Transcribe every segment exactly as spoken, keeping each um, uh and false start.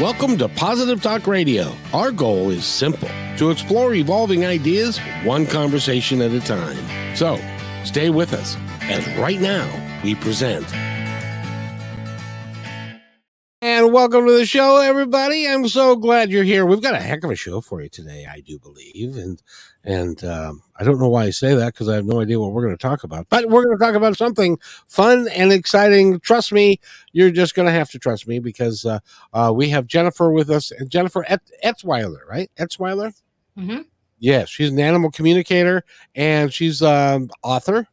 Welcome to Positive Talk Radio. Our goal is simple, to explore evolving ideas one conversation at a time. So, stay with us, as right now, we present. And welcome to the show, everybody. I'm so glad you're here. We've got a heck of a show for you today, I do believe. And and um, I don't know why I say that, because I have no idea what we're going to talk about. But we're going to talk about something fun and exciting. Trust me, you're just going to have to trust me, because uh, uh, we have Jennifer with us. Jennifer Et- Etzweiler, right? Etzweiler? Mm-hmm. Yes, she's an animal communicator, and she's an um, author.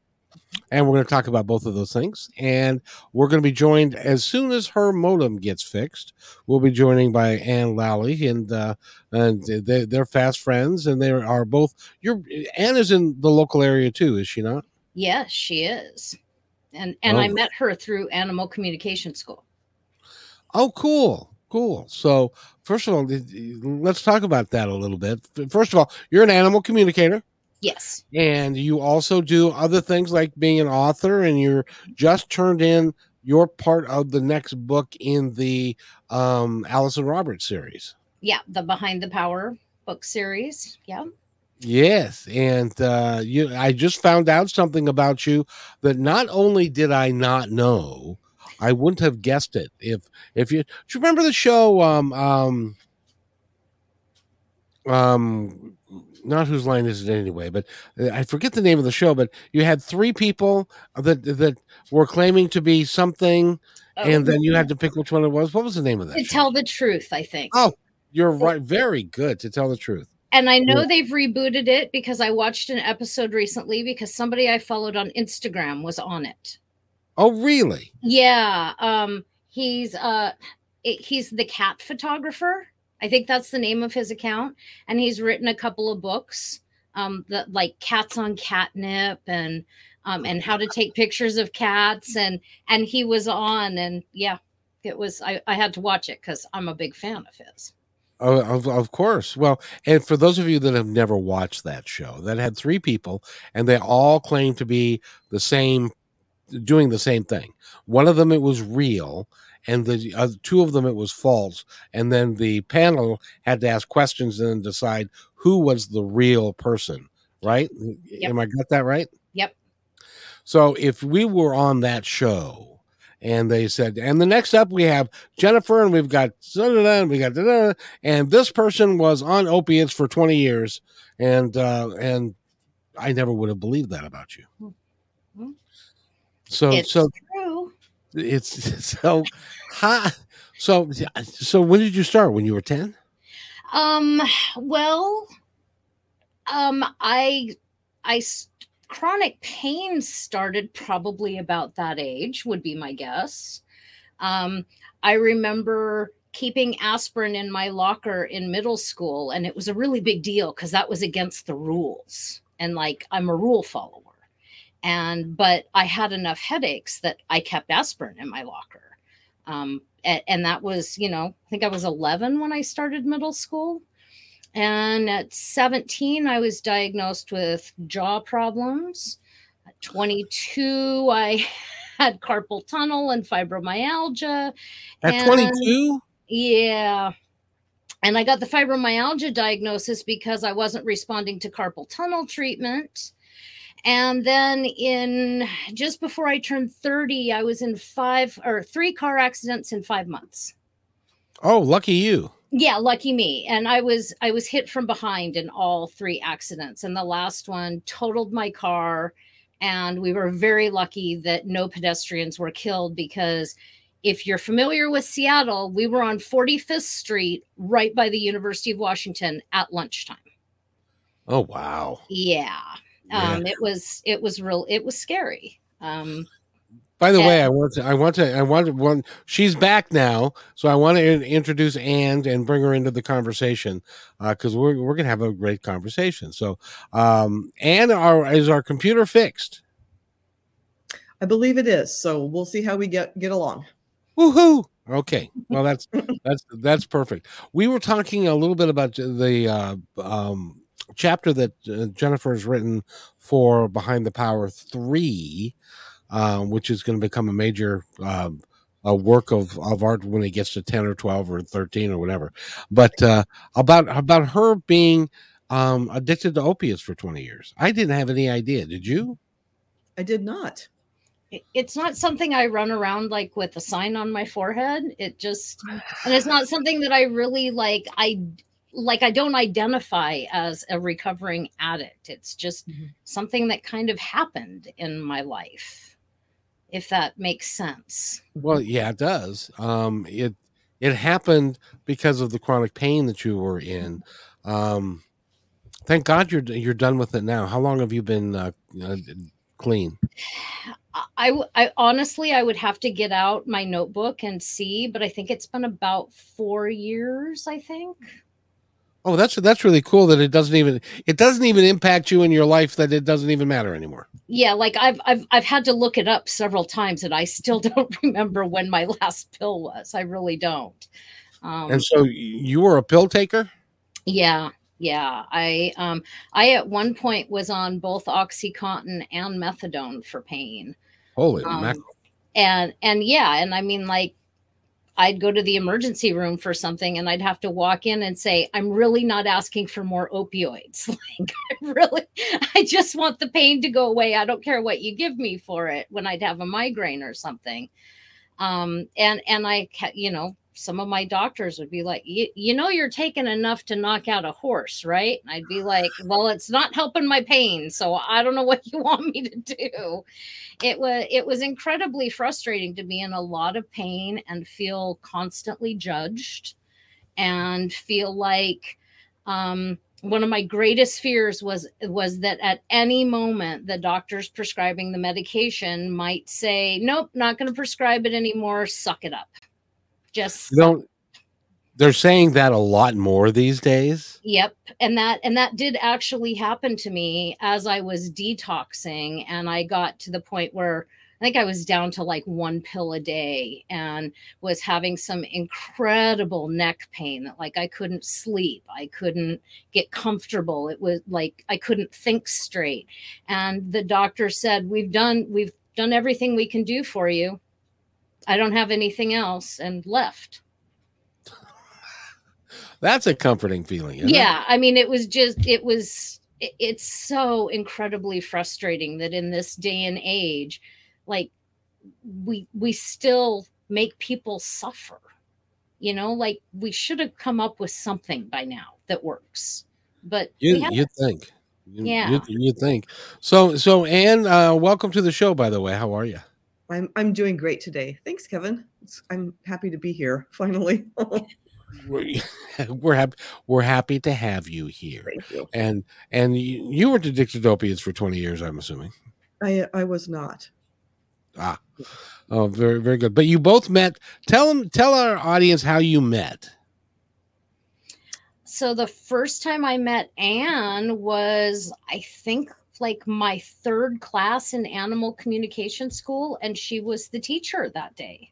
And we're going to talk about both of those things. And we're going to be joined as soon as her modem gets fixed. We'll be joining by Ann Lally, and uh, and they, they're fast friends, and they are both. You're Ann is in the local area too, is she not? Yes, she is. And and oh. I met her through Animal Communication School. Oh, cool, cool. So first of all, let's talk about that a little bit. First of all, you're an animal communicator. Yes. And you also do other things like being an author, and you're just turned in your part of the next book in the um, Alison Roberts series. Yeah. The Behind the Power book series. Yeah. Yes. And uh, you, I just found out something about you that not only did I not know, I wouldn't have guessed it. If, if you, do you remember the show, um, um, um, not Whose Line Is It Anyway, but I forget the name of the show, but you had three people that that were claiming to be something, oh, and then you had to pick which one it was. What was the name of that To show? Tell the Truth, I think. Oh, you're right. Very good, To Tell the Truth. And I know yeah. they've rebooted it, because I watched an episode recently, because somebody I followed on Instagram was on it. Oh, really? Yeah. Um, he's uh, he's the cat photographer. I think that's the name of his account. And he's written a couple of books, um, that like Cats on Catnip, and, um, and How to Take Pictures of Cats. And, and he was on, and yeah, it was, I, I had to watch it, cause I'm a big fan of his. Oh, of, of course. Well, and for those of you that have never watched that show, that had three people, and they all claimed to be the same, doing the same thing. One of them, it was real. And the uh, two of them, it was false. And then the panel had to ask questions and then decide who was the real person, right? Yep. Am I got that right? Yep. So if we were on that show, and they said, and the next up we have Jennifer, and we've got, and we got, da-da, and this person was on opiates for twenty years, and uh, and I never would have believed that about you. Mm-hmm. So it's so. True. It's so hot. So, so when did you start? When you were ten? Um, well, um, I, I, chronic pain started probably about that age, would be my guess. Um, I remember keeping aspirin in my locker in middle school, and it was a really big deal, because that was against the rules. And like, I'm a rule follower. And, but I had enough headaches that I kept aspirin in my locker. Um, and, and that was, you know, I think I was eleven when I started middle school. And at seventeen, I was diagnosed with jaw problems. At twenty-two, I had carpal tunnel and fibromyalgia. At twenty-two? Yeah. And I got the fibromyalgia diagnosis because I wasn't responding to carpal tunnel treatment. And then in just before I turned thirty, I was in five or three car accidents in five months. Oh, lucky you. Yeah, lucky me. And I was I was hit from behind in all three accidents. And the last one totaled my car. And we were very lucky that no pedestrians were killed, because if you're familiar with Seattle, we were on forty-fifth Street right by the University of Washington at lunchtime. Oh, wow. Yeah. Um, yeah. It was, it was real. It was scary. Um, By the and- way, I want to, I want to, I want to, one, she's back now. So I want to introduce Ann and bring her into the conversation. Uh, cause we're, we're going to have a great conversation. So, um, Ann, our, is our computer fixed? I believe it is. So we'll see how we get, get along. Woohoo. Okay. Well, that's, that's, that's perfect. We were talking a little bit about the, uh, um, chapter that uh, Jennifer has written for Behind the Power three, um, which is going to become a major um, a work of, of art when it gets to ten or twelve or thirteen or whatever. But uh, about about her being um, addicted to opiates for twenty years, I didn't have any idea. Did you? I did not. It's not something I run around like with a sign on my forehead. It just, and it's not something that I really like. I like I don't identify as a recovering addict. It's just mm-hmm. something that kind of happened in my life, if that makes sense. Well, yeah, it does. Um, it it happened because of the chronic pain that you were in. Um, thank God you're you're done with it now. How long have you been uh, uh, clean? I, I honestly, I would have to get out my notebook and see, but I think it's been about four years, I think. Oh, that's, that's really cool that it doesn't even, it doesn't even impact you in your life, that it doesn't even matter anymore. Yeah. Like I've, I've, I've had to look it up several times and I still don't remember when my last pill was. I really don't. Um, and so you were a pill taker? Yeah. Yeah, I um, I at one point was on both Oxycontin and methadone for pain. Holy um, mackerel. And and yeah, and I mean, like, I'd go to the emergency room for something and I'd have to walk in and say, I'm really not asking for more opioids. Like, I really, I just want the pain to go away. I don't care what you give me for it, when I'd have a migraine or something. Um, and and I, you know, some of my doctors would be like, you know, you're taking enough to knock out a horse, right? And I'd be like, well, it's not helping my pain, so I don't know what you want me to do. It was, it was incredibly frustrating to be in a lot of pain and feel constantly judged and feel like, um, one of my greatest fears was, was that at any moment, the doctors prescribing the medication might say, nope, not going to prescribe it anymore. Suck it up. Just, you know, they're saying that a lot more these days. Yep. And that, and that did actually happen to me as I was detoxing. And I got to the point where I think I was down to like one pill a day and was having some incredible neck pain that, like, I couldn't sleep. I couldn't get comfortable. It was like, I couldn't think straight. And the doctor said, we've done, we've done everything we can do for you. I don't have anything else, and left. That's a comforting feeling. Isn't yeah. It? I mean, it was just, it was, it's so incredibly frustrating that in this day and age, like, we, we still make people suffer, you know, like, we should have come up with something by now that works, but you, you think, you, yeah, you, you think so. So, Ann, uh, welcome to the show, by the way. How are you? I'm I'm doing great today. Thanks, Kevin. It's, I'm happy to be here finally. we're, we're happy. We're happy to have you here. Thank you. And and you, you were addicted to opiates for twenty years, I'm assuming. I I was not. Ah, oh, very very good. But you both met. Tell them. Tell our audience how you met. So the first time I met Ann was, I think, like my third class in animal communication school, and she was the teacher that day.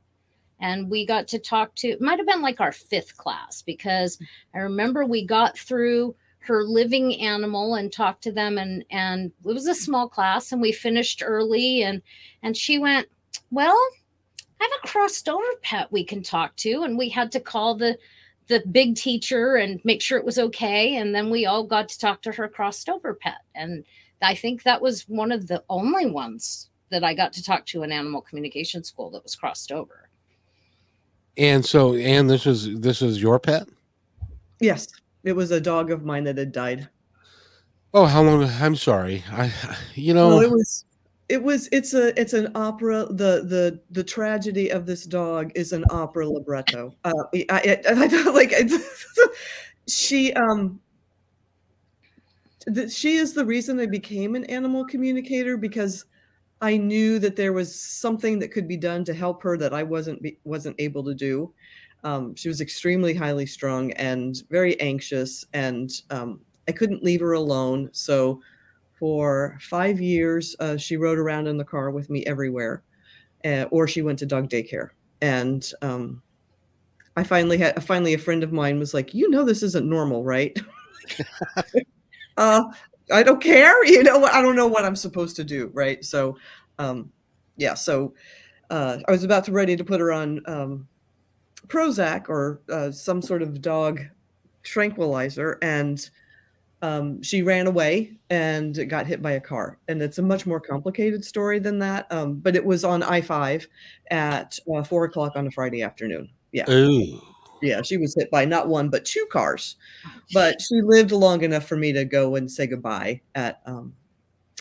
And we got to talk to, it might've been like our fifth class, because I remember we got through her living animal and talked to them, and, and it was a small class and we finished early, and, and she went, well, I have a crossed over pet we can talk to. And we had to call the, the big teacher and make sure it was okay. And then we all got to talk to her crossed over pet. And I think that was one of the only ones that I got to talk to in animal communication school that was crossed over. And so, Ann, this is this is your pet? Yes, it was a dog of mine that had died. Oh, how long? I'm sorry. I, you know, well, it was, it was, it's a, it's an opera. The the the tragedy of this dog is an opera libretto. Uh, I, I, I, I like I, she um. She is the reason I became an animal communicator, because I knew that there was something that could be done to help her that I wasn't be, wasn't able to do. Um, she was extremely highly strung and very anxious, and um, I couldn't leave her alone. So for five years, uh, she rode around in the car with me everywhere, uh, or she went to dog daycare. And um, I finally had finally a friend of mine was like, "You know, this isn't normal, right?" Uh, I don't care, you know, I don't know what I'm supposed to do. Right. So, um, yeah, so uh, I was about to ready to put her on um, Prozac or uh, some sort of dog tranquilizer, and um, she ran away and got hit by a car. And it's a much more complicated story than that. Um, but it was on I five at uh, four o'clock on a Friday afternoon. Yeah. Ooh. Yeah, she was hit by not one, but two cars. But she lived long enough for me to go and say goodbye at um,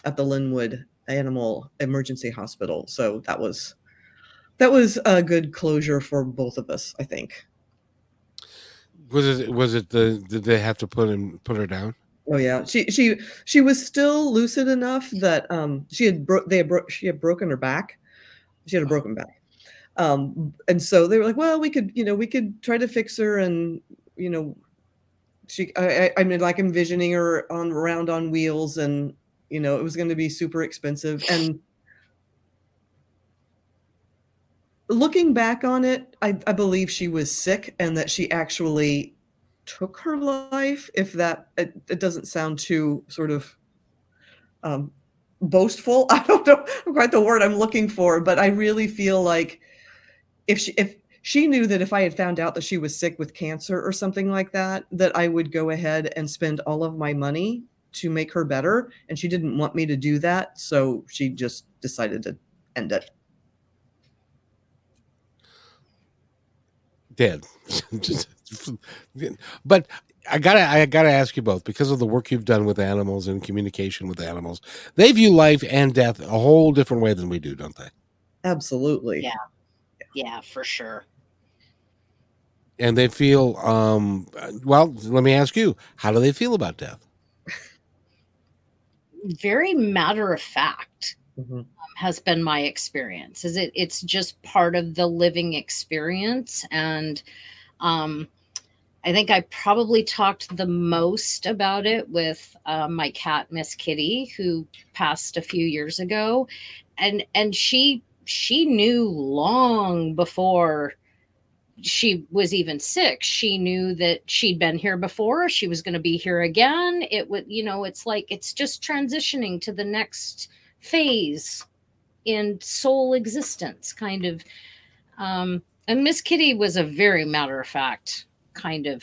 at the Linwood Animal Emergency Hospital. So that was that was a good closure for both of us, I think. Was it was it the did they have to put him put her down? Oh yeah, she she she was still lucid enough that um, she had bro- they had bro- she had broken her back. She had a broken back. Um, and so they were like, well, we could, you know, we could try to fix her. And, you know, she, I, I mean, like envisioning her on round on wheels, and, you know, it was going to be super expensive. And looking back on it, I, I believe she was sick and that she actually took her life. If that, it, it doesn't sound too sort of, um, boastful. I don't know quite the word I'm looking for, but I really feel like, If she, if she knew that if I had found out that she was sick with cancer or something like that, that I would go ahead and spend all of my money to make her better. And she didn't want me to do that. So she just decided to end it. Dead. just, but I gotta, I gotta ask you both, because of the work you've done with animals and communication with animals, they view life and death a whole different way than we do, don't they? Absolutely. Yeah. Yeah, for sure. And they feel, um, well, let me ask you, how do they feel about death? Very matter of fact, mm-hmm. um, has been my experience. Is it? It's just part of the living experience. And um, I think I probably talked the most about it with uh, my cat, Miss Kitty, who passed a few years ago. And, and she... she knew long before she was even sick. She knew that she'd been here before. She was going to be here again. It would, you know, it's like, it's just transitioning to the next phase in soul existence, kind of. Um, and Miss Kitty was a very matter of fact kind of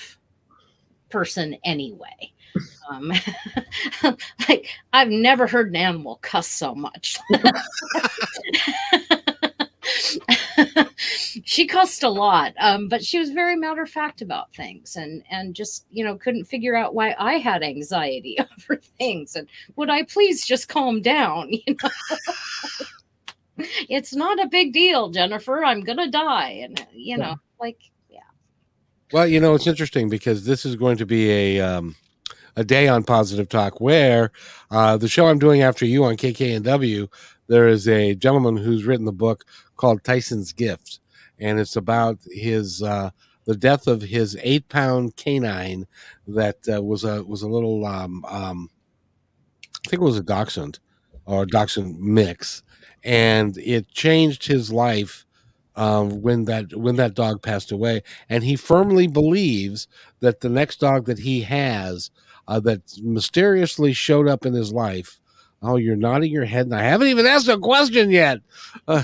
person anyway. Um, like I've never heard an animal cuss so much. She cussed a lot, um, but she was very matter of fact about things, and, and just, you know, couldn't figure out why I had anxiety over things. And would I please just calm down? You know, it's not a big deal, Jennifer. I'm going to die. And, you know, yeah. like, yeah. Well, you know, it's interesting because this is going to be a, um, a day on Positive Talk where uh, the show I'm doing after you on K K N W, there is a gentleman who's written the book called Tyson's Gift, and it's about his uh, the death of his eight pound canine that uh, was a was a little um, um, I think it was a dachshund or a dachshund mix, and it changed his life um, when that when that dog passed away, and he firmly believes that the next dog that he has uh, that mysteriously showed up in his life. Oh, you're nodding your head, and I haven't even asked a question yet. Uh,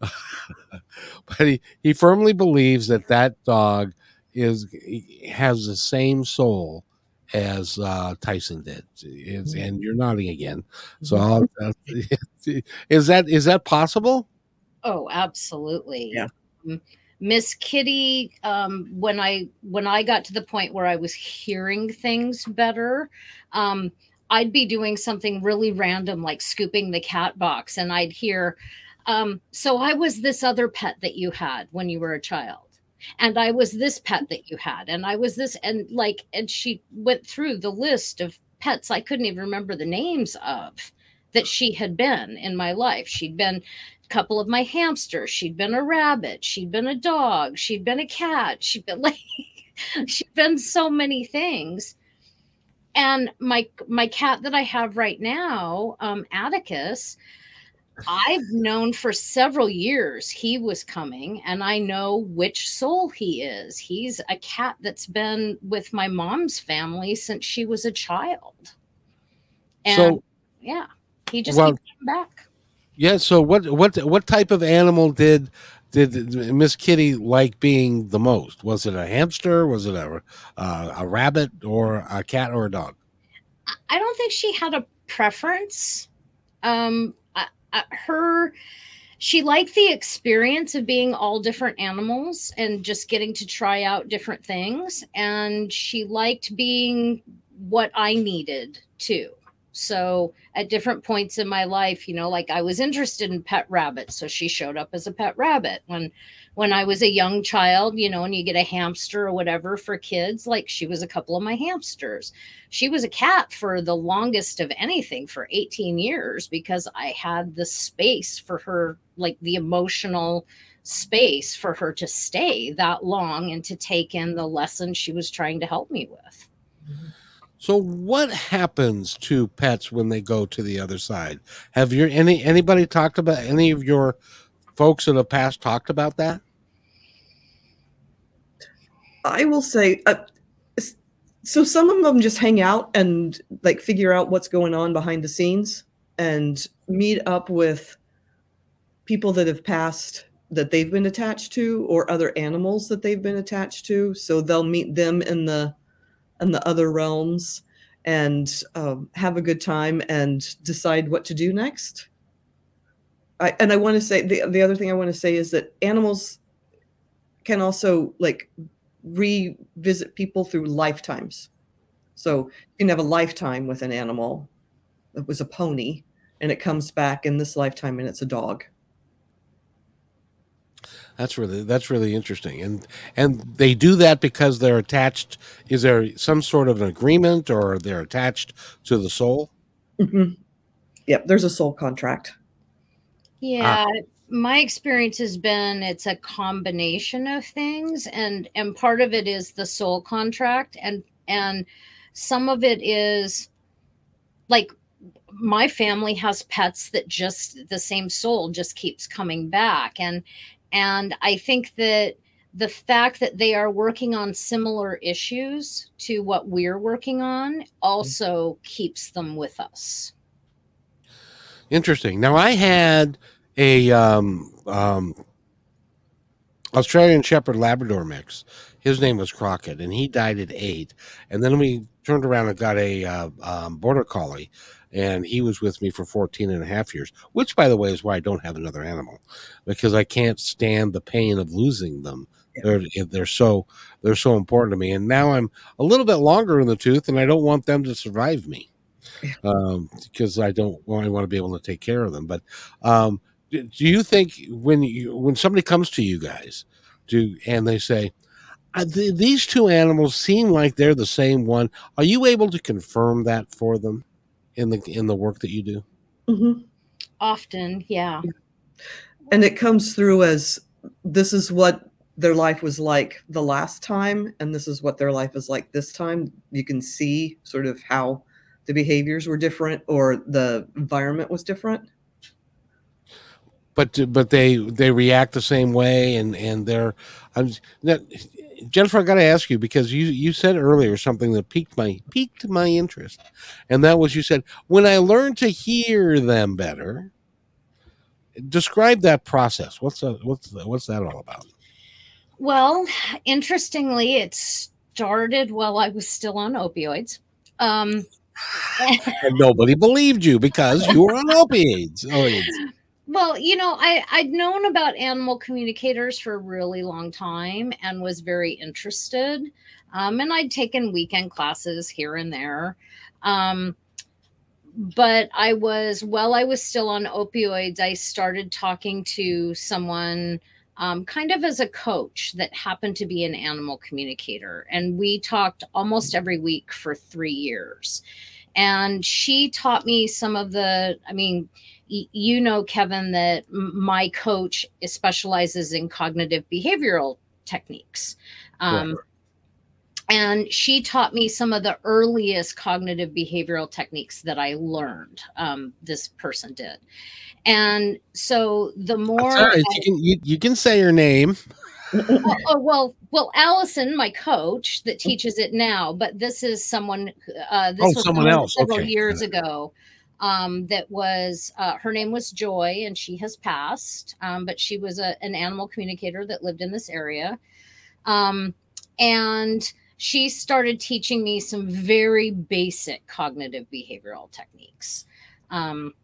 but he, he firmly believes that that dog is has the same soul as uh, Tyson did. It's, and you're nodding again. So I'll, uh, is that is that possible? Oh, absolutely. Yeah. Mm-hmm. Miss Kitty, um, when I when I got to the point where I was hearing things better, um, I'd be doing something really random, like scooping the cat box, and I'd hear, um, so I was this other pet that you had when you were a child, and I was this pet that you had, and I was this, and like, and she went through the list of pets I couldn't even remember the names of that she had been in my life. She'd been a couple of my hamsters. She'd been a rabbit. She'd been a dog. She'd been a cat. She'd been like, she'd been so many things. And my my cat that I have right now, um, Atticus, I've known for several years he was coming, and I know which soul he is. He's a cat that's been with my mom's family since she was a child. And so, yeah, he just well, came back. Yeah. So what what what type of animal did did Miss Kitty like being the most? Was it a hamster? Was it a uh, a rabbit or a cat or a dog? I don't think she had a preference. Um, I, I, her she liked the experience of being all different animals and just getting to try out different things, and she liked being what I needed too. So at different points in my life, you know, like I was interested in pet rabbits, so she showed up as a pet rabbit. When when I was a young child, you know, and you get a hamster or whatever for kids, like she was a couple of my hamsters. She was a cat for the longest of anything for eighteen years because I had the space for her, like the emotional space for her to stay that long and to take in the lesson she was trying to help me with. Mm-hmm. So what happens to pets when they go to the other side? Have you any anybody talked about any of your folks in the past talked about that? I will say, uh, so some of them just hang out and like figure out what's going on behind the scenes and meet up with people that have passed that they've been attached to or other animals that they've been attached to. So they'll meet them in the and the other realms and um, have a good time and decide what to do next. I, and I want to say, the, the other thing I want to say is that animals can also like revisit people through lifetimes. So you can have a lifetime with an animal that was a pony and it comes back in this lifetime and it's a dog. That's really that's really interesting, and and they do that because they're attached. Is there some sort of an agreement, or they're attached to the soul? Mm-hmm. Yep, there's a soul contract. Yeah, ah. My experience has been it's a combination of things, and and part of it is the soul contract, and and some of it is like. My family has pets that just the same soul just keeps coming back. And, and I think that the fact that they are working on similar issues to what we're working on also keeps them with us. Interesting. Now I had a, um, um, Australian Shepherd Labrador mix. His name was Crockett and he died at eight. And then we turned around and got a, uh, um, border collie. And he was with me for fourteen and a half years, which, by the way, is why I don't have another animal, because I can't stand the pain of losing them. Yeah. They're they're so they're so important to me. And now I'm a little bit longer in the tooth, and I don't want them to survive me yeah. um, because I don't I want to be able to take care of them. But um, do you think when you, when somebody comes to you guys, do and they say, these two animals seem like they're the same one? Are you able to confirm that for them? In the in the work that you do? Mm-hmm. Often, yeah. And it comes through as this is what their life was like the last time, and this is what their life is like this time. You can see sort of how the behaviors were different or the environment was different. But but they they react the same way, and and they're I'm that, Jennifer, I got to ask you, because you, you said earlier something that piqued my piqued my interest, and that was you said, when I learned to hear them better. Describe that process. What's that, what's that, what's that all about? Well, interestingly, it started while I was still on opioids. Um, and nobody believed you because you were on opioids. opioids. Well, you know, I, I'd known about animal communicators for a really long time and was very interested. Um, and I'd taken weekend classes here and there. Um, but I was, while I was still on opioids, I started talking to someone um, kind of as a coach that happened to be an animal communicator. And we talked almost every week for three years. And she taught me some of the, I mean, you know, Kevin, that my coach specializes in cognitive behavioral techniques. Um, right. And she taught me some of the earliest cognitive behavioral techniques that I learned. Um, this person did. And so the more right. I, you, can, you, you can say your name. oh, oh, well, well, Alison, my coach that teaches it now, but this is someone, uh, this oh, was someone else. several okay. years ago. um, that was, uh, her name was Joy, and she has passed, um, but she was a, an animal communicator that lived in this area. Um, and she started teaching me some very basic cognitive behavioral techniques. Um,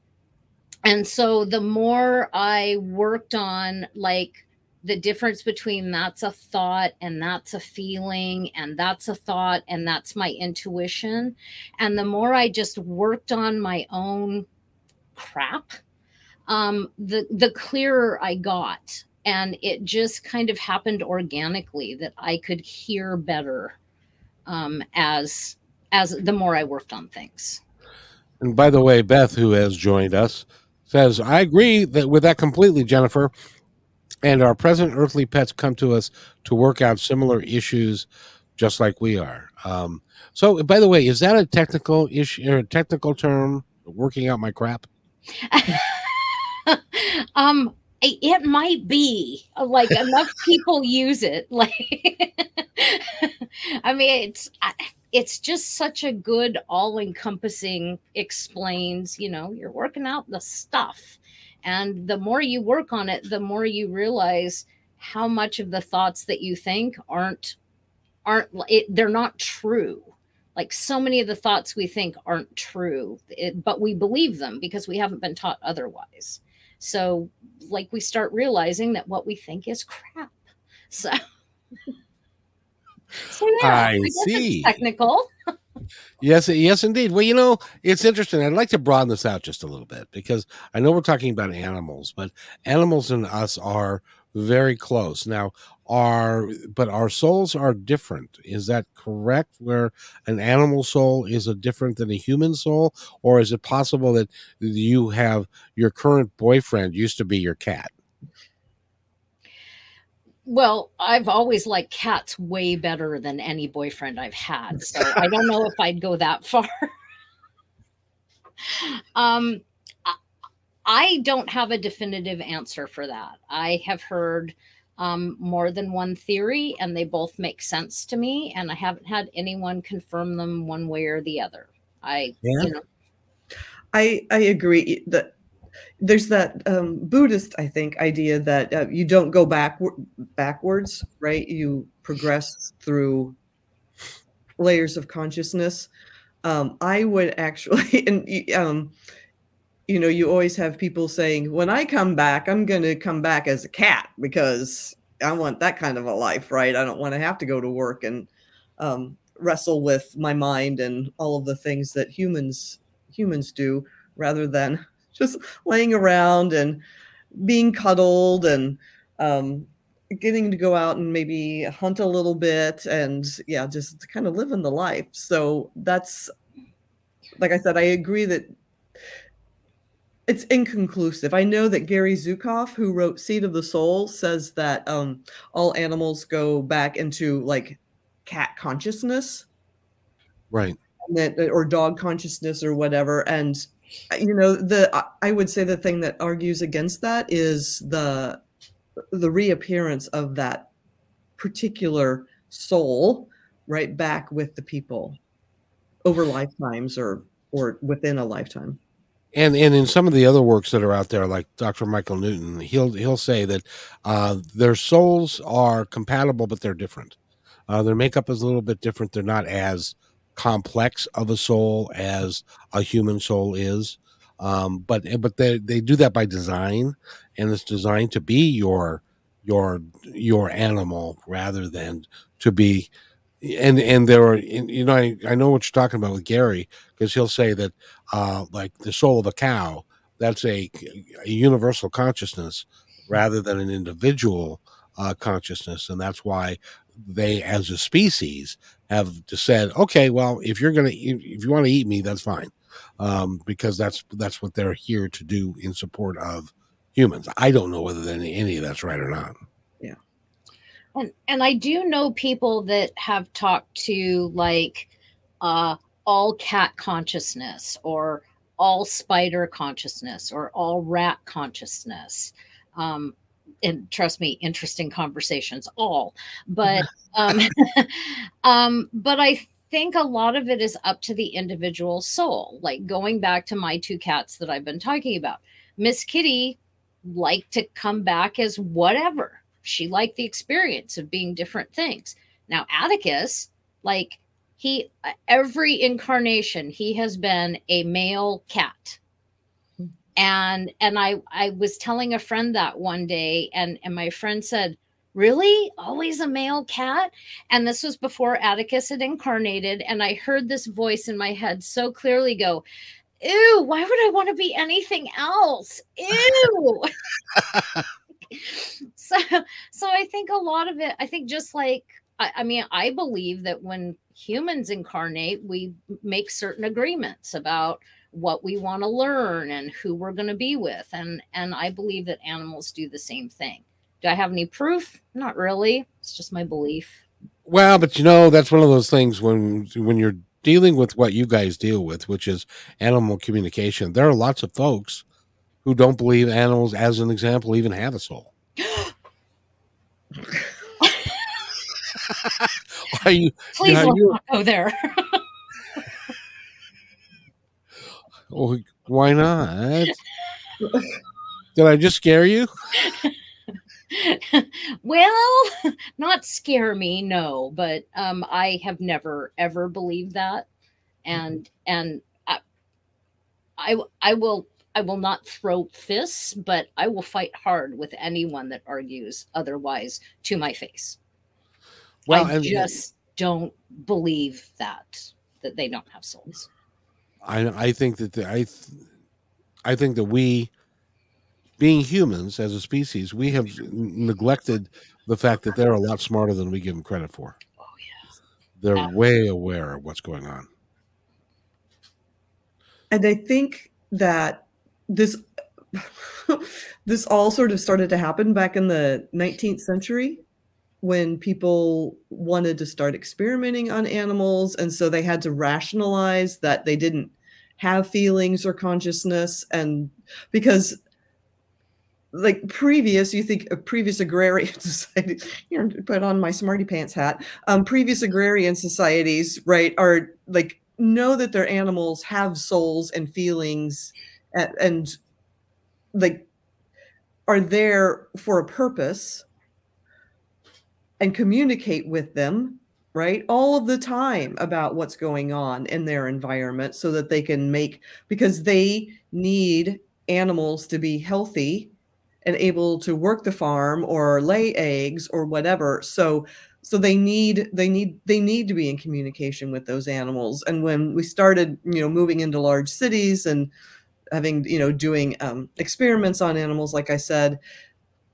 and so the more I worked on, like, the difference between that's a thought and that's a feeling and that's a thought and that's my intuition. And the more I just worked on my own crap, um, the, the clearer I got. And it just kind of happened organically that I could hear better um, as, as the more I worked on things. And by the way, Beth, who has joined us, says, I agree that with that completely, Jennifer. And our present earthly pets come to us to work out similar issues just like we are. Um, so, by the way, is that a technical issue or a technical term, working out my crap? um, it might be. Like, enough people use it. Like, I mean, it's it's just such a good, all-encompassing, explains, you know, you're working out the stuff. And the more you work on it, the more you realize how much of the thoughts that you think aren't, aren't it, they're not true. Like, so many of the thoughts we think aren't true, it, but we believe them because we haven't been taught otherwise. So, like, we start realizing that what we think is crap. So, so yeah, I, I guess see. It's technical. Yes, yes, indeed. Well, you know, it's interesting. I'd like to broaden this out just a little bit because I know we're talking about animals, but animals and us are very close. Now, our but our souls are different. Is that correct? Where an animal soul is a different than a human soul, or is it possible that you have your current boyfriend used to be your cat? Well, I've always liked cats way better than any boyfriend I've had. So I don't know if I'd go that far. um, I don't have a definitive answer for that. I have heard um, more than one theory, and they both make sense to me. And I haven't had anyone confirm them one way or the other. I, yeah. you know. I, I agree that. There's that um, Buddhist, I think, idea that uh, you don't go back backwards, right? You progress through layers of consciousness. Um, I would actually, and um, you know, you always have people saying, when I come back, I'm going to come back as a cat because I want that kind of a life, right? I don't want to have to go to work and um, wrestle with my mind and all of the things that humans humans do, rather than just laying around and being cuddled and um, getting to go out and maybe hunt a little bit and, yeah, just kind of living the life. So that's, like I said, I agree that it's inconclusive. I know that Gary Zukav, who wrote Seed of the Soul, says that um, all animals go back into, like, cat consciousness. Right. And that, or dog consciousness or whatever. And you know, the I would say the thing that argues against that is the the reappearance of that particular soul right back with the people over lifetimes or or within a lifetime. And and in some of the other works that are out there, like Doctor Michael Newton, he'll he'll say that uh, their souls are compatible, but they're different. Uh, their makeup is a little bit different. They're not as complex of a soul as a human soul is, um but but they they do that by design, and it's designed to be your your your animal rather than to be and and there are you know I, I know what you're talking about with Gary, because he'll say that uh like the soul of a cow, that's a, a universal consciousness rather than an individual uh consciousness, and that's why they as a species have just said, okay, well, if you're going to, if you want to eat me, that's fine. Um, because that's, that's what they're here to do in support of humans. I don't know whether any, any of that's right or not. Yeah. And, and I do know people that have talked to, like, uh, all cat consciousness or all spider consciousness or all rat consciousness. Um, And trust me, interesting conversations, all. But, um, um, but I think a lot of it is up to the individual soul. Like going back to my two cats that I've been talking about, Miss Kitty liked to come back as whatever. She liked the experience of being different things. Now, Atticus, like he, every incarnation, he has been a male cat. And, and I, I was telling a friend that one day, and, and my friend said, really? Always a male cat? And this was before Atticus had incarnated. And I heard this voice in my head so clearly go, ew, why would I want to be anything else? Ew. so, so I think a lot of it, I think just like, I, I mean, I believe that when humans incarnate, we make certain agreements about what we want to learn and who we're going to be with. And, and I believe that animals do the same thing. Do I have any proof? Not really. It's just my belief. Well, but you know, that's one of those things when, when you're dealing with what you guys deal with, which is animal communication. There are lots of folks who don't believe animals, as an example, even have a soul. Are you, Please you know, don't go there. Well, why not? Did I just scare you? Well, not scare me, no, but um, I have never ever believed that, and and I, I I will I will not throw fists, but I will fight hard with anyone that argues otherwise to my face. Well, I just don't believe that that they don't have souls. I I think that the, I I think that we. Being humans as a species, we have neglected the fact that they're a lot smarter than we give them credit for. Oh, yeah. They're Absolutely. way aware of what's going on. And I think that this this all sort of started to happen back in the nineteenth century when people wanted to start experimenting on animals. And so they had to rationalize that they didn't have feelings or consciousness. And because like previous, you think of previous agrarian societies, you know, put on my smarty pants hat. Um, previous agrarian societies, right, are like, know that their animals have souls and feelings and, and like are there for a purpose and communicate with them, right, all of the time about what's going on in their environment so that they can make, because they need animals to be healthy and able to work the farm or lay eggs or whatever. So, so they need, they need, they need to be in communication with those animals. And when we started, you know, moving into large cities and having, you know, doing um, experiments on animals, like I said,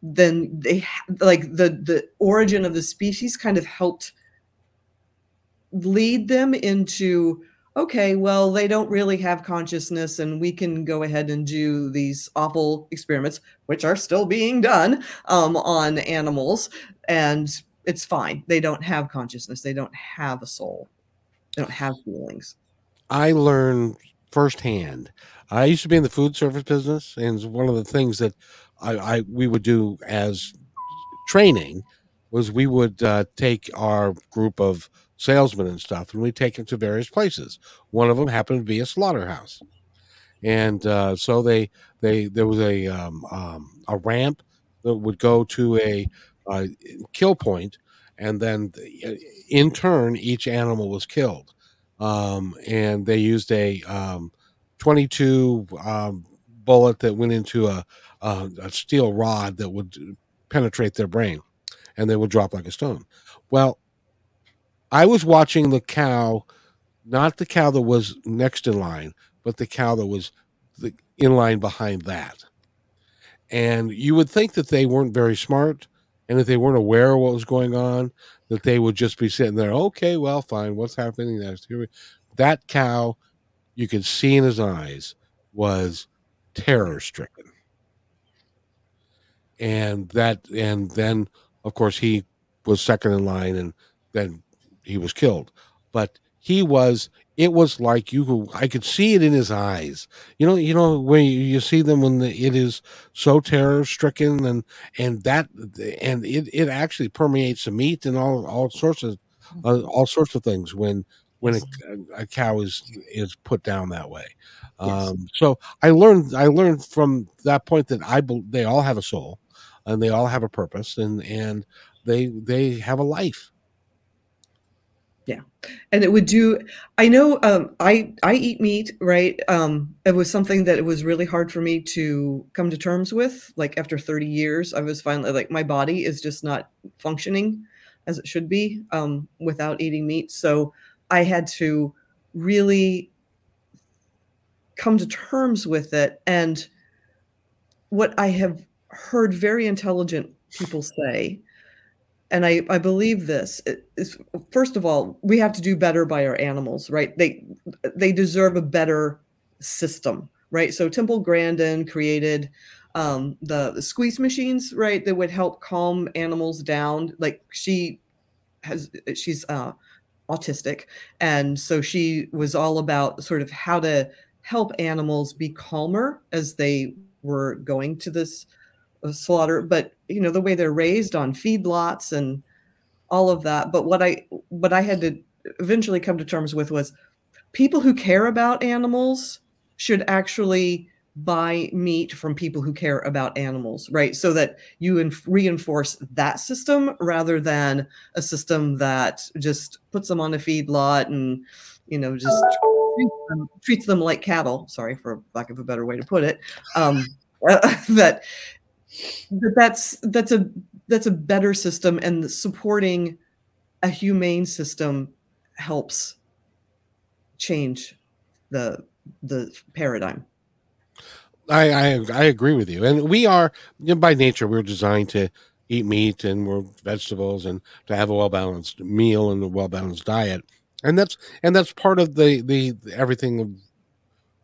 then they like the, the origin of the species kind of helped lead them into, okay, well, they don't really have consciousness and we can go ahead and do these awful experiments, which are still being done um, on animals. And it's fine. They don't have consciousness. They don't have a soul. They don't have feelings. I learned firsthand. I used to be in the food service business. And one of the things that I, I we would do as training was we would uh, take our group of salesmen and stuff, and we take them to various places. One of them happened to be a slaughterhouse, and uh, so they they there was a um, um, a ramp that would go to a uh, kill point, and then in turn each animal was killed. Um, and they used a um, twenty-two um, bullet that went into a, a, a steel rod that would penetrate their brain, and they would drop like a stone. Well, I was watching the cow, not the cow that was next in line, but the cow that was the, in line behind that. And you would think that they weren't very smart and that they weren't aware of what was going on, that they would just be sitting there, okay, well, fine, what's happening next? Here we, that cow, you could see in his eyes, was terror-stricken. And that, and then, of course, he was second in line and then he was killed, but he was, it was like you, I could see it in his eyes. You know, you know, when you, you see them when the, it is so terror stricken and, and that, and it, it actually permeates the meat and all, all sorts of, uh, all sorts of things when, when a, a cow is is put down that way. Um, yes. So I learned I learned from that point that I they all have a soul, and they all have a purpose, and and they they have a life. Yeah, and it would do. I know um, I I eat meat, right? Um, it was something that it was really hard for me to come to terms with. Like after thirty years, I was finally like, my body is just not functioning as it should be um, without eating meat. So I had to really come to terms with it. And what I have heard very intelligent people say, and I, I believe this, is, first of all, we have to do better by our animals, right? They they deserve a better system, right? So Temple Grandin created um, the, the squeeze machines, right? That would help calm animals down. Like she has, she's uh, autistic. And so she was all about sort of how to help animals be calmer as they were going to this slaughter, but you know, the way they're raised on feedlots and all of that. But what I, what I had to eventually come to terms with was people who care about animals should actually buy meat from people who care about animals, right? So that you inf- reinforce that system rather than a system that just puts them on a feedlot and, you know, just treats them, treats them like cattle. Sorry for lack of a better way to put it. Um, that, But that's that's a that's a better system, and supporting a humane system helps change the the paradigm. I I, I agree with you, and we are, you know, by nature we're designed to eat meat and we're vegetables and to have a well balanced meal and a well balanced diet, and that's and that's part of the the everything. Of,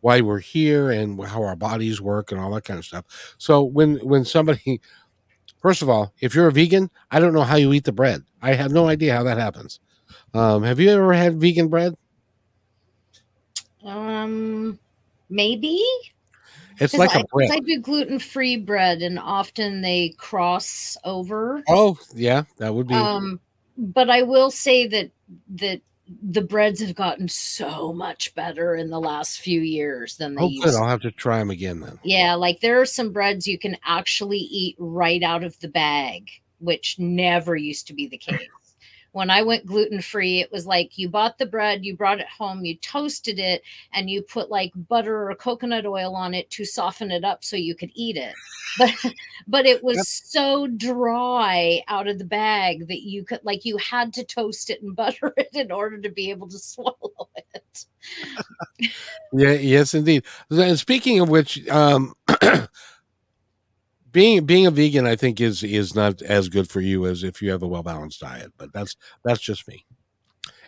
why we're here and how our bodies work and all that kind of stuff. So when, when somebody, first of all, if you're a vegan, I don't know how you eat the bread. I have no idea how that happens. Um, have you ever had vegan bread? Um, maybe. It's like I, a bread. I do gluten-free bread, and often they cross over. Oh yeah, that would be. Um, but I will say that, that, the breads have gotten so much better in the last few years than they oh, used. Good. I'll have to try them again then. Yeah, like there are some breads you can actually eat right out of the bag, which never used to be the case. When I went gluten-free, it was like you bought the bread, you brought it home, you toasted it, and you put like butter or coconut oil on it to soften it up so you could eat it. But but it was That's... so dry out of the bag that you could, like, you had to toast it and butter it in order to be able to swallow it. Yeah, yes, indeed. And speaking of which, um, Being being a vegan, I think, is is not as good for you as if you have a well balanced diet. But that's that's just me.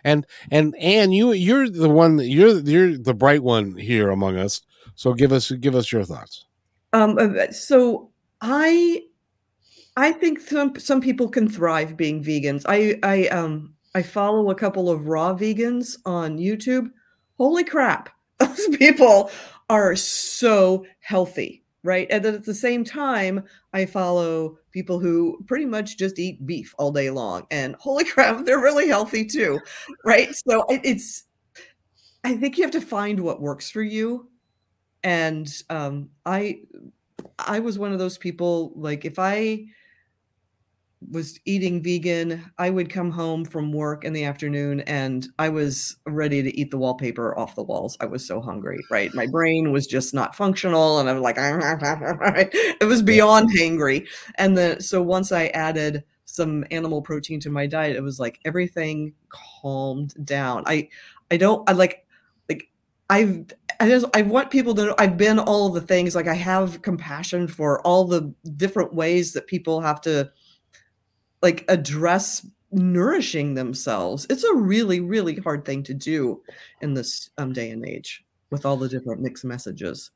And and Ann, you you're the one you're you're the bright one here among us. So give us give us your thoughts. Um. So I I think some some people can thrive being vegans. I I um I follow a couple of raw vegans on YouTube. Holy crap! Those people are so healthy. Right. And then at the same time, I follow people who pretty much just eat beef all day long. And holy crap, they're really healthy too. Right. So it's, I think you have to find what works for you. And um, I, I was one of those people, like if I was eating vegan, I would come home from work in the afternoon and I was ready to eat the wallpaper off the walls. I was so hungry, right? My brain was just not functional. And I was like, right? It was beyond hangry. And the, so once I added some animal protein to my diet, it was like everything calmed down. I, I don't, I like, like I've, I just, I want people to know I've been all of the things. Like I have compassion for all the different ways that people have to like address nourishing themselves. It's a really, really hard thing to do in this um, day and age with all the different mixed messages.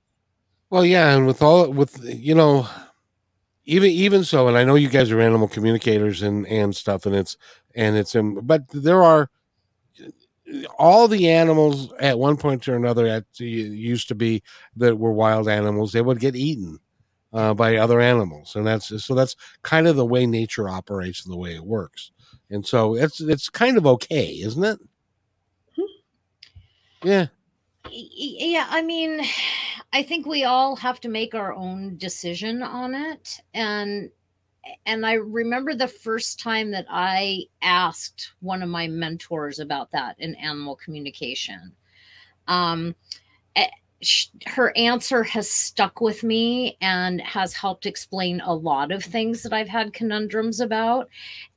Well, yeah. And with all, with, you know, even, even so, and I know you guys are animal communicators and, and stuff and it's, and it's, but there are all the animals at one point or another that used to be that were wild animals. They would get eaten Uh, by other animals, and that's so that's kind of the way nature operates and the way it works, and so it's it's kind of okay, isn't it? Yeah. Yeah, I mean, I think we all have to make our own decision on it. And and I remember the first time that I asked one of my mentors about that in animal communication. Um, her answer has stuck with me and has helped explain a lot of things that I've had conundrums about.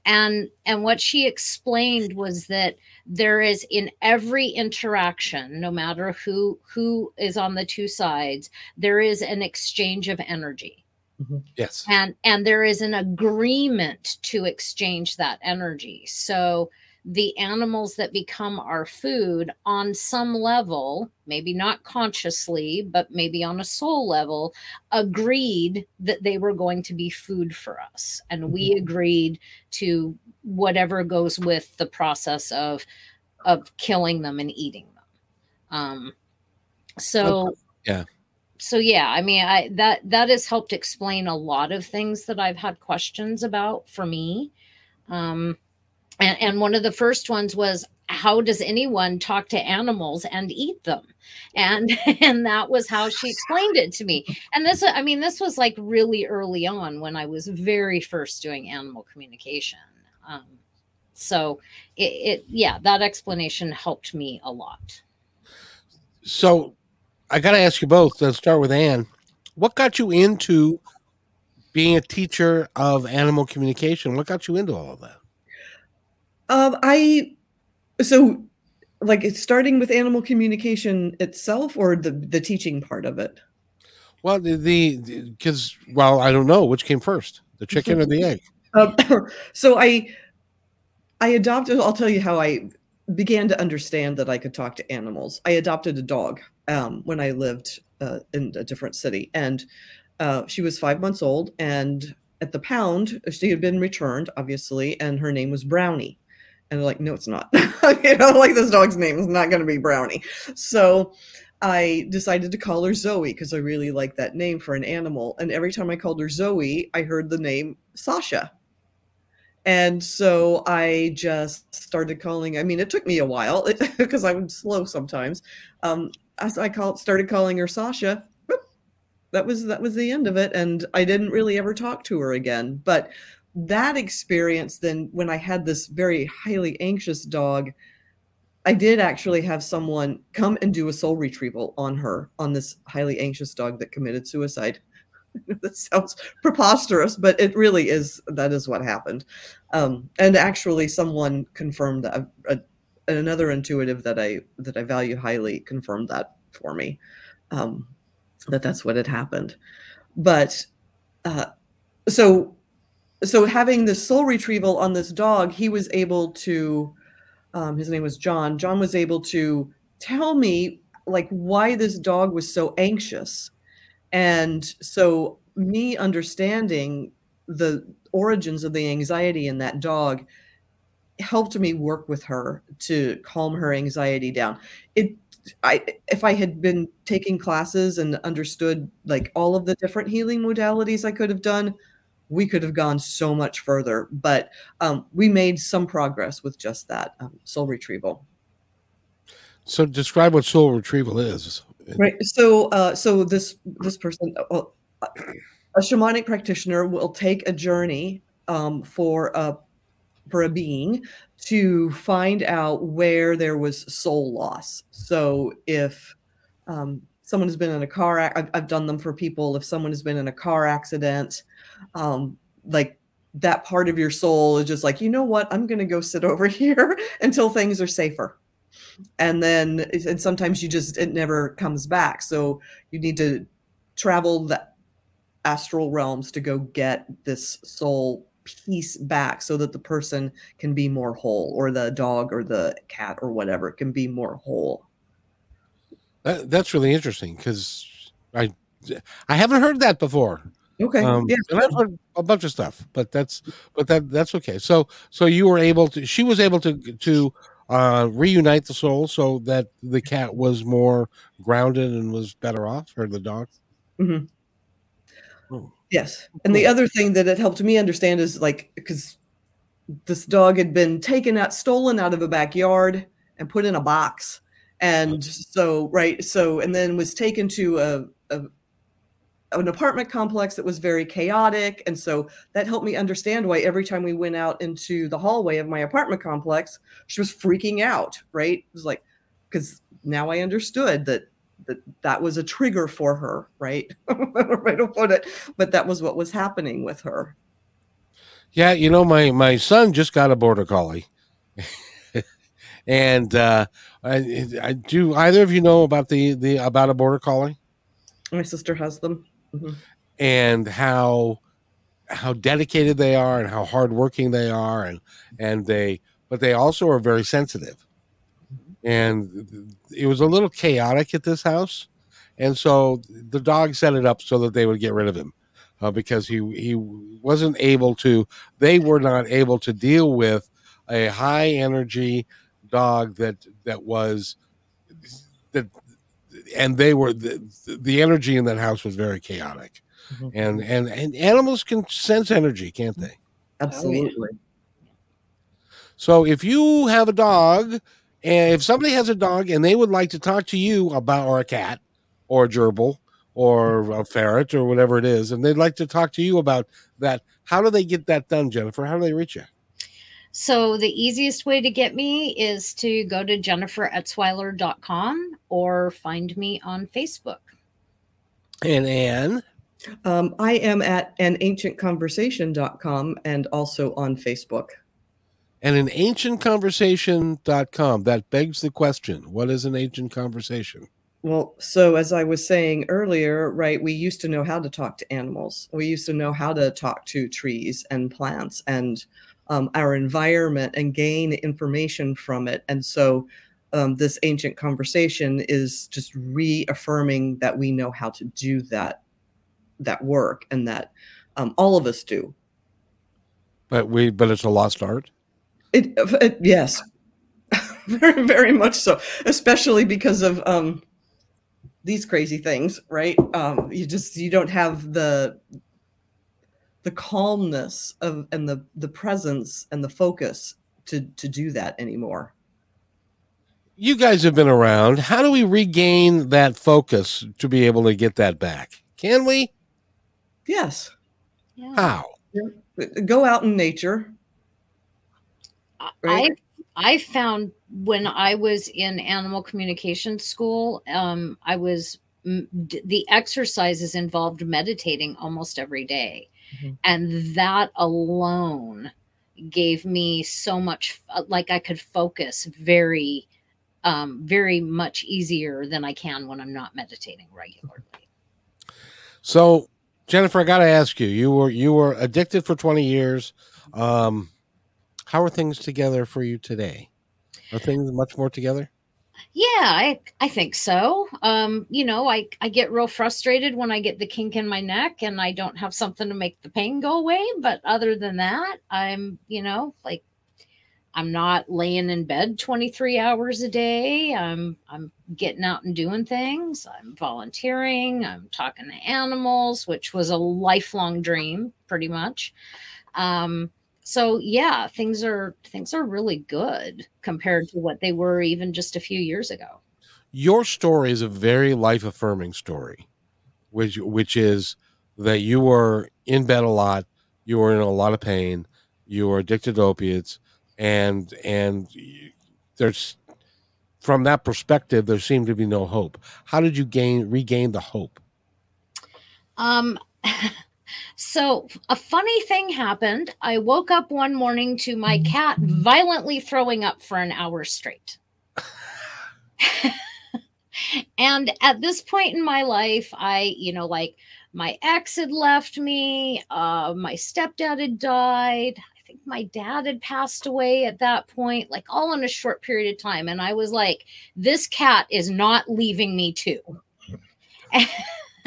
And and what she explained was that there is, in every interaction, no matter who who is on the two sides, there is an exchange of energy. Mm-hmm. Yes. And and there is an agreement to exchange that energy. So the animals that become our food, on some level, maybe not consciously, but maybe on a soul level, agreed that they were going to be food for us. And we agreed to whatever goes with the process of of killing them and eating them. Um, so, yeah. So, yeah, I mean, I, that, that has helped explain a lot of things that I've had questions about for me. Um And, and one of the first ones was, how does anyone talk to animals and eat them? And and that was how she explained it to me. And this, I mean, this was like really early on when I was very first doing animal communication. Um, so it, it, yeah, that explanation helped me a lot. So I got to ask you both. Let's start with Ann. What got you into being a teacher of animal communication? What got you into all of that? Um, I, so like it's starting with animal communication itself or the, the teaching part of it? Well, the, the, cause well, I don't know which came first, the chicken or the egg. Um, so I, I adopted, I'll tell you how I began to understand that I could talk to animals. I adopted a dog, um, when I lived, uh, in a different city, and, uh, she was five months old, and at the pound, she had been returned, obviously, and her name was Brownie. And they're like, no, it's not. You know, like this dog's name is not going to be Brownie. So I decided to call her Zoe because I really like that name for an animal. And every time I called her Zoe, I heard the name Sasha. And so I just started calling. I mean, it took me a while because I'm slow sometimes. Um, as I called, started calling her Sasha. That was that was the end of it. And I didn't really ever talk to her again. But that experience, then when I had this very highly anxious dog, I did actually have someone come and do a soul retrieval on her, on this highly anxious dog that committed suicide. That sounds preposterous, but it really is. That is what happened. Um, and actually someone confirmed that, uh, another intuitive that I that I value highly confirmed that for me, um, that that's what had happened. But uh, so... So having the soul retrieval on this dog, he was able to, um, his name was John. John was able to tell me like why this dog was so anxious. And so me understanding the origins of the anxiety in that dog helped me work with her to calm her anxiety down. It, I, if I had been taking classes and understood like all of the different healing modalities I could have done, we could have gone so much further, but um, we made some progress with just that um, soul retrieval. So describe what soul retrieval is. Right. So, uh, so this, this person, uh, a shamanic practitioner will take a journey um, for a, for a being to find out where there was soul loss. So if, um, someone has been in a car, I've, I've done them for people. If someone has been in a car accident, um, like that part of your soul is just like, you know what, I'm going to go sit over here until things are safer. And then, and sometimes you just, it never comes back. So you need to travel the astral realms to go get this soul piece back so that the person can be more whole, or the dog or the cat or whatever can be more whole. That, that's really interesting because I I haven't heard that before. Okay. Um, yeah. And I've heard a bunch of stuff, but that's but that that's okay. So so you were able to she was able to to uh, reunite the soul so that the cat was more grounded and was better off, or the dog. Mm-hmm. Oh. Yes. And cool. The other thing that it helped me understand is like, because this dog had been taken out, stolen out of a backyard and put in a box. And so, right. So, and then was taken to a, a an apartment complex that was very chaotic. And so that helped me understand why every time we went out into the hallway of my apartment complex, she was freaking out. Right. It was like, because now I understood that, that that was a trigger for her. Right. I don't want it, but that was what was happening with her. Yeah. You know, my, my son just got a border collie. And, uh, I, I do either of you know about the, the, about a border collie? My sister has them. Mm-hmm. And how, how dedicated they are and how hardworking they are. And, and they, but they also are very sensitive. And it was a little chaotic at this house. And so the dog set it up so that they would get rid of him uh, because he, he wasn't able to, they were not able to deal with a high energy dog that, that was, that, and they were the, the energy in that house was very chaotic. Mm-hmm. and, and, and animals can sense energy, can't they? Absolutely. So if you have a dog and if somebody has a dog and they would like to talk to you about, or a cat or a gerbil or a ferret or whatever it is, and they'd like to talk to you about that, how do they get that done, Jennifer? How do they reach you? So the easiest way to get me is to go to jennifer etzweiler dot com or find me on Facebook. And Anne? Um, I am at an ancient conversation dot com and also on Facebook. And an ancient conversation dot com. That begs the question, what is an ancient conversation? Well, so as I was saying earlier, right, we used to know how to talk to animals. We used to know how to talk to trees and plants and Um, our environment and gain information from it. And so um, this ancient conversation is just reaffirming that we know how to do that, that work, and that um, all of us do. But we, but it's a lost art. It, it yes, very, very much so, especially because of um, these crazy things, right? Um, you just, you don't have the, the calmness of and the, the presence and the focus to, to do that anymore. You guys have been around. How do we regain that focus to be able to get that back? Can we? Yes. Yeah. How? Go out in nature. Right? I, I found when I was in animal communication school, um, I was, the exercises involved meditating almost every day. Mm-hmm. And that alone gave me so much, like I could focus very, um, very much easier than I can when I'm not meditating regularly. So Jennifer, I got to ask you, you were, you were addicted for twenty years. Um, how are things together for you today? Are things much more together? Yeah, I, I think so. Um, you know, I, I get real frustrated when I get the kink in my neck and I don't have something to make the pain go away. But other than that, I'm, you know, like I'm not laying in bed twenty-three hours a day. I'm, I'm getting out and doing things. I'm volunteering. I'm talking to animals, which was a lifelong dream pretty much. Um, So yeah, things are things are really good compared to what they were even just a few years ago. Your story is a very life-affirming story, which which is that you were in bed a lot, you were in a lot of pain, you were addicted to opiates, and and there's from that perspective there seemed to be no hope. How did you gain regain the hope? Um. So a funny thing happened. I woke up one morning to my cat violently throwing up for an hour straight. And at this point in my life, I, you know, like my ex had left me. Uh, my stepdad had died. I think my dad had passed away at that point, like all in a short period of time. And I was like, this cat is not leaving me too.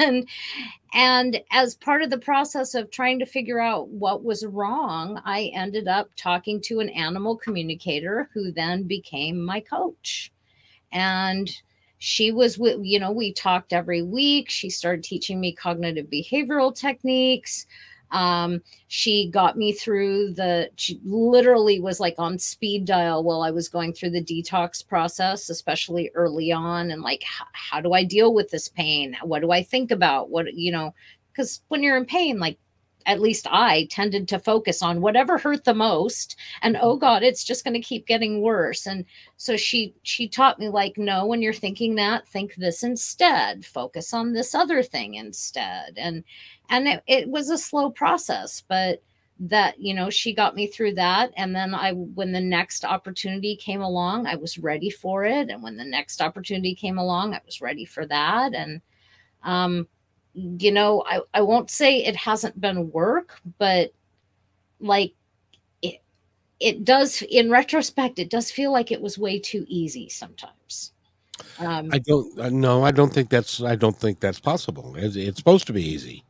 And, and as part of the process of trying to figure out what was wrong, I ended up talking to an animal communicator who then became my coach. And she was, you know, we talked every week. She started teaching me cognitive behavioral techniques. Um, she got me through the, she literally was like on speed dial while I was going through the detox process, especially early on. And like, how, how do I deal with this pain? What do I think about? What, you know, because when you're in pain, like, at least I tended to focus on whatever hurt the most and, oh God, it's just going to keep getting worse. And so she, she taught me like, no, when you're thinking that, think this instead, focus on this other thing instead. And, and it, it was a slow process, but that, you know, she got me through that. And then I, when the next opportunity came along, I was ready for it. And when the next opportunity came along, I was ready for that. And, um, you know, I, I won't say it hasn't been work, but like it, it does in retrospect, it does feel like it was way too easy sometimes. Um, I don't, no, I don't think that's, I don't think that's possible. It's, it's supposed to be easy.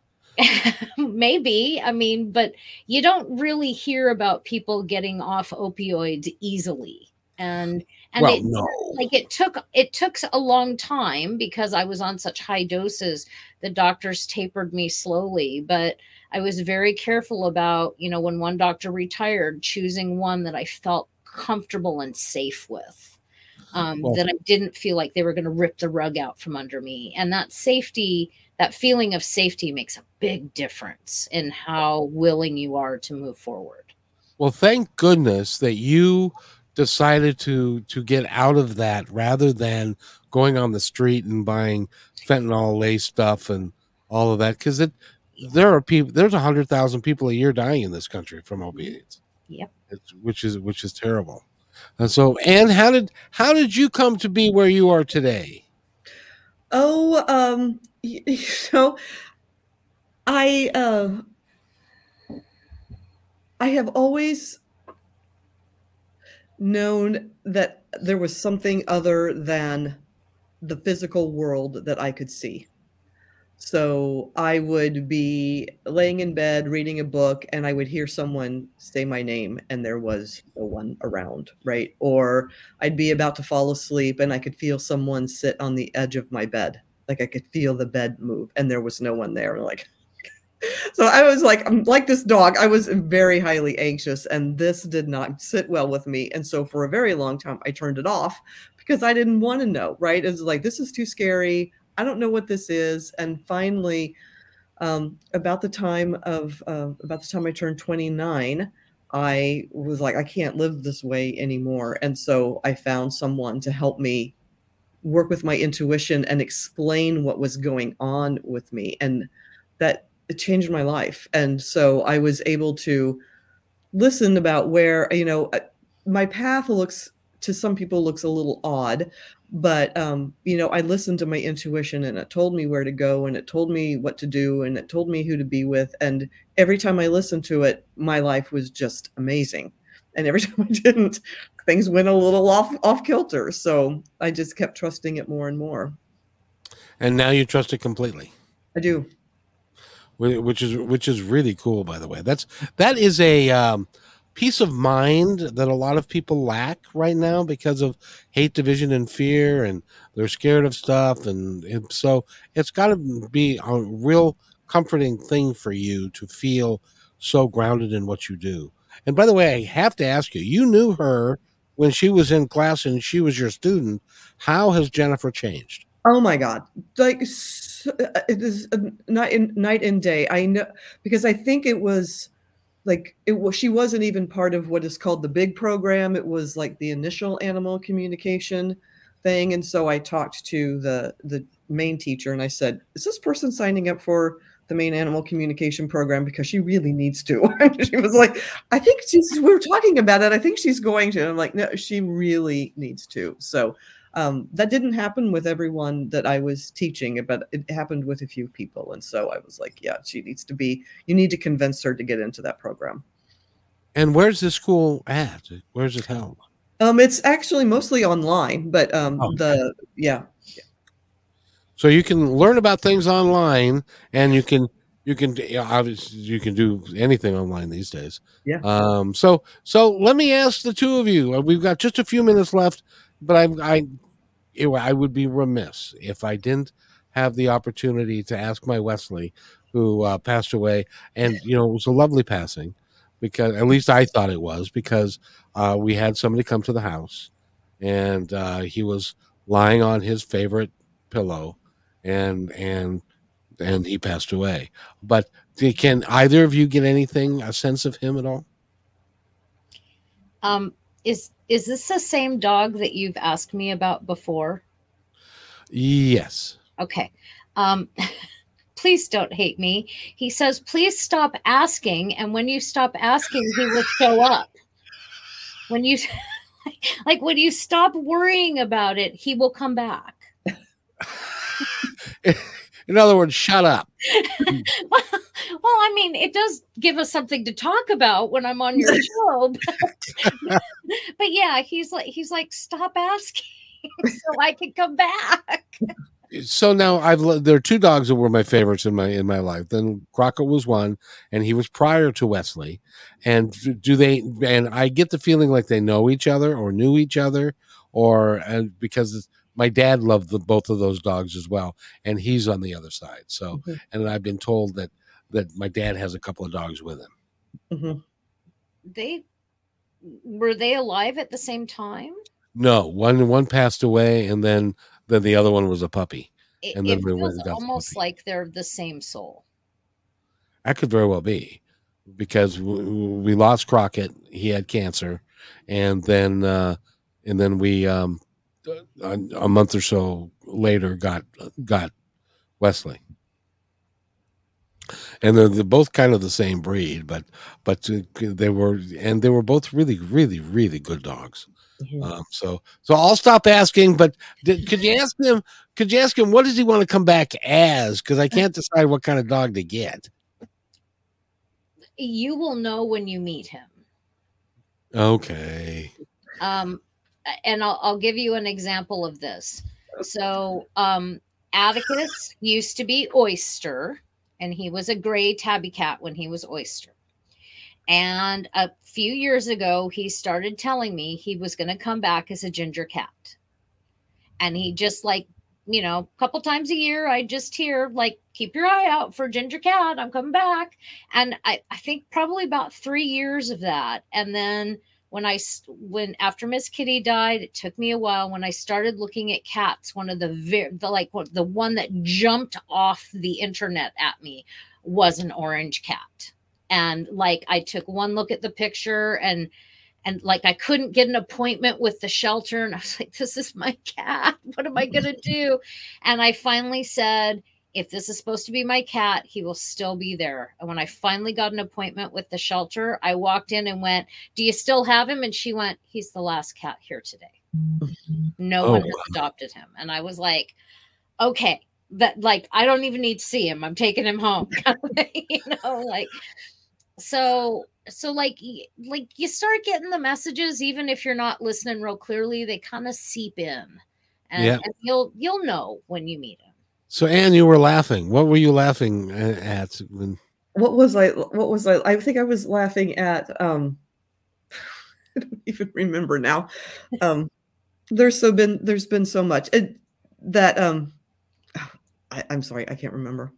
Maybe. I mean, but you don't really hear about people getting off opioids easily. And, and well, it, no. like it took, it took a long time because I was on such high doses. The doctors tapered me slowly, but I was very careful about, you know, when one doctor retired, choosing one that I felt comfortable and safe with, um, well, that I didn't feel like they were going to rip the rug out from under me. And that safety, that feeling of safety makes a big difference in how willing you are to move forward. Well, thank goodness that you decided to to get out of that rather than going on the street and buying fentanyl laced stuff and all of that, because it there are people there's a hundred thousand people a year dying in this country from opiates. Yep, it's, which is which is terrible. And so, Ann, how did how did you come to be where you are today? Oh, um, you know, I uh, I have always known that there was something other than the physical world that I could see. So I would be laying in bed reading a book and I would hear someone say my name and there was no one around, right? Or I'd be about to fall asleep and I could feel someone sit on the edge of my bed. Like I could feel the bed move and there was no one there. And like, so I was like, I'm like this dog. I was very highly anxious and this did not sit well with me. And so for a very long time, I turned it off because I didn't want to know, right? It was like, this is too scary. I don't know what this is. And finally, um, about the time of, uh, about the time I turned twenty-nine, I was like, I can't live this way anymore. And so I found someone to help me work with my intuition and explain what was going on with me. And that it changed my life. And so I was able to listen about where, you know, my path looks to some people looks a little odd, but, um, you know, I listened to my intuition and it told me where to go and it told me what to do and it told me who to be with. And every time I listened to it, my life was just amazing. And every time I didn't, things went a little off, off kilter. So I just kept trusting it more and more. And now you trust it completely. I do. Which is which is really cool, by the way. That's that is a um, peace of mind that a lot of people lack right now because of hate, division, and fear, and they're scared of stuff. And, and so it's got to be a real comforting thing for you to feel so grounded in what you do. And by the way, I have to ask you, you knew her when she was in class and she was your student. How has Jennifer changed? Oh my God. Like so, it is night and night and day. I know, because I think it was like, it was, she wasn't even part of what is called the big program. It was like the initial animal communication thing. And so I talked to the, the main teacher and I said, is this person signing up for the main animal communication program? Because she really needs to. She was like, I think she's, we we're talking about it. I think she's going to. And I'm like, no, she really needs to. So Um, that didn't happen with everyone that I was teaching, but it happened with a few people. And so I was like, yeah, she needs to be, you need to convince her to get into that program. And where's the school at? Where's it held? Um, it's actually mostly online, but um, oh, the, yeah. So you can learn about things online and you can, you can, obviously you can do anything online these days. Yeah. Um, so, so let me ask the two of you, we've got just a few minutes left. But I, I, I would be remiss if I didn't have the opportunity to ask my Wesley, who uh, passed away. And, you know, it was a lovely passing, because at least I thought it was, because uh, we had somebody come to the house, and uh, he was lying on his favorite pillow, and and and he passed away. But can either of you get anything, a sense of him at all? Um, is is this the same dog that you've asked me about before? Yes. Okay. Um, please don't hate me. He says, please stop asking. And when you stop asking, he will show up. When you, like, when you stop worrying about it, he will come back. In other words, shut up. well, well, I mean, it does give us something to talk about when I'm on your show. But, but yeah, he's like, he's like, stop asking so I can come back. So now I've there are two dogs that were my favorites in my in my life. Then Crockett was one, and he was prior to Wesley. And do they? And I get the feeling like they know each other or knew each other, or uh, because my dad loved the, both of those dogs as well, and he's on the other side. So, mm-hmm. and I've been told that that my dad has a couple of dogs with him. Mm-hmm. They were they alive at the same time? No, one one passed away, and then. Then the other one was a puppy. And it then we feels almost the like they're the same soul. That could very well be, because we, we lost Crockett. He had cancer. And then, uh, and then we, um, a, a month or so later got, got Wesley. And they're, they're both kind of the same breed, but, but they were, and they were both really, really, really good dogs. Mm-hmm. Um, so, so I'll stop asking. But did, could you ask him? Could you ask him what does he want to come back as? Because I can't decide what kind of dog to get. You will know when you meet him. Okay. Um, and I'll, I'll give you an example of this. So, um, Atticus used to be Oyster, and he was a gray tabby cat when he was Oyster. And a few years ago, he started telling me he was going to come back as a ginger cat. And he just like, you know, a couple times a year, I just hear like, keep your eye out for ginger cat. I'm coming back. And I, I think probably about three years of that. And then when I, when after Miss Kitty died, it took me a while. When I started looking at cats, one of the, very, the like the one that jumped off the internet at me was an orange cat. And like, I took one look at the picture and, and like, I couldn't get an appointment with the shelter. And I was like, this is my cat. What am I going to do? And I finally said, if this is supposed to be my cat, he will still be there. And when I finally got an appointment with the shelter, I walked in and went, do you still have him? And she went, he's the last cat here today. No oh. one has adopted him. And I was like, okay, that like, I don't even need to see him. I'm taking him home. You know, like, So, so like, like you start getting the messages, even if you're not listening real clearly, they kind of seep in, and, yeah. and you'll you'll know when you meet him. So, Ann, you were laughing. What were you laughing at? When... What was I? What was I? I think I was laughing at. Um, I don't even remember now. Um, there's so been there's been so much it, that um, I, I'm sorry, I can't remember.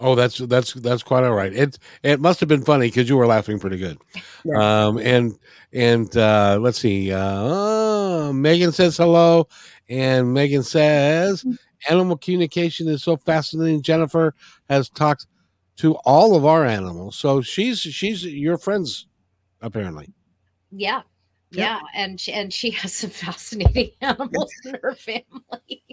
Oh, that's that's that's quite all right. It it must have been funny because you were laughing pretty good. Yeah. Um, and and uh, let's see. Uh, oh, Megan says hello, and Megan says animal communication is so fascinating. Jennifer has talked to all of our animals, so she's she's your friends apparently. Yeah, yeah, yeah. and she, and she has some fascinating animals in her family.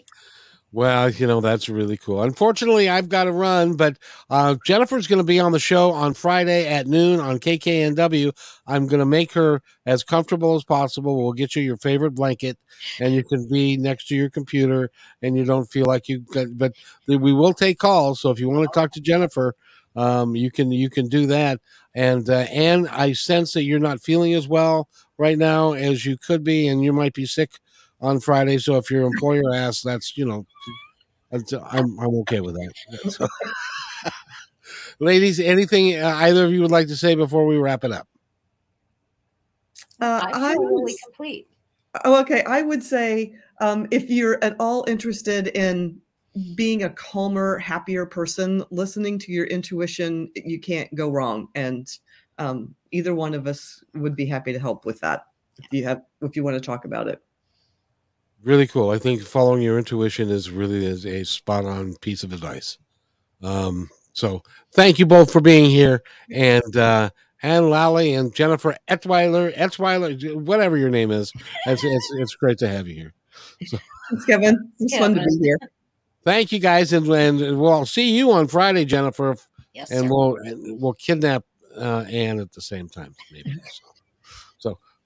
Well, you know, that's really cool. Unfortunately, I've got to run, but uh, Jennifer's going to be on the show on Friday at noon on K K N W. I'm going to make her as comfortable as possible. We'll get you your favorite blanket, and you can be next to your computer, and you don't feel like you got, but we will take calls, so if you want to talk to Jennifer, um, you can you can do that. And, uh, Ann, I sense that you're not feeling as well right now as you could be, and you might be sick on Friday, so if your employer asks, that's, you know, I'm I'm okay with that. So. Ladies, anything uh, either of you would like to say before we wrap it up? Uh, I'm totally complete. Oh, okay. I would say um, if you're at all interested in being a calmer, happier person, listening to your intuition, you can't go wrong. And um, either one of us would be happy to help with that if you have, if you want to talk about it. Really cool. I think following your intuition is really is a spot on piece of advice. Um, so thank you both for being here. And uh, Ann Lally and Jennifer Etzweiler, Etzweiler, whatever your name is, it's, it's, it's great to have you here. So. Thanks, Kevin. It's Kevin. Fun to be here. Thank you guys, and, and we'll see you on Friday, Jennifer. Yes, and sir. we'll and we'll kidnap uh, Ann at the same time, maybe. So, so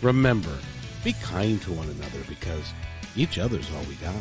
remember, be kind to one another, because each other's all we got.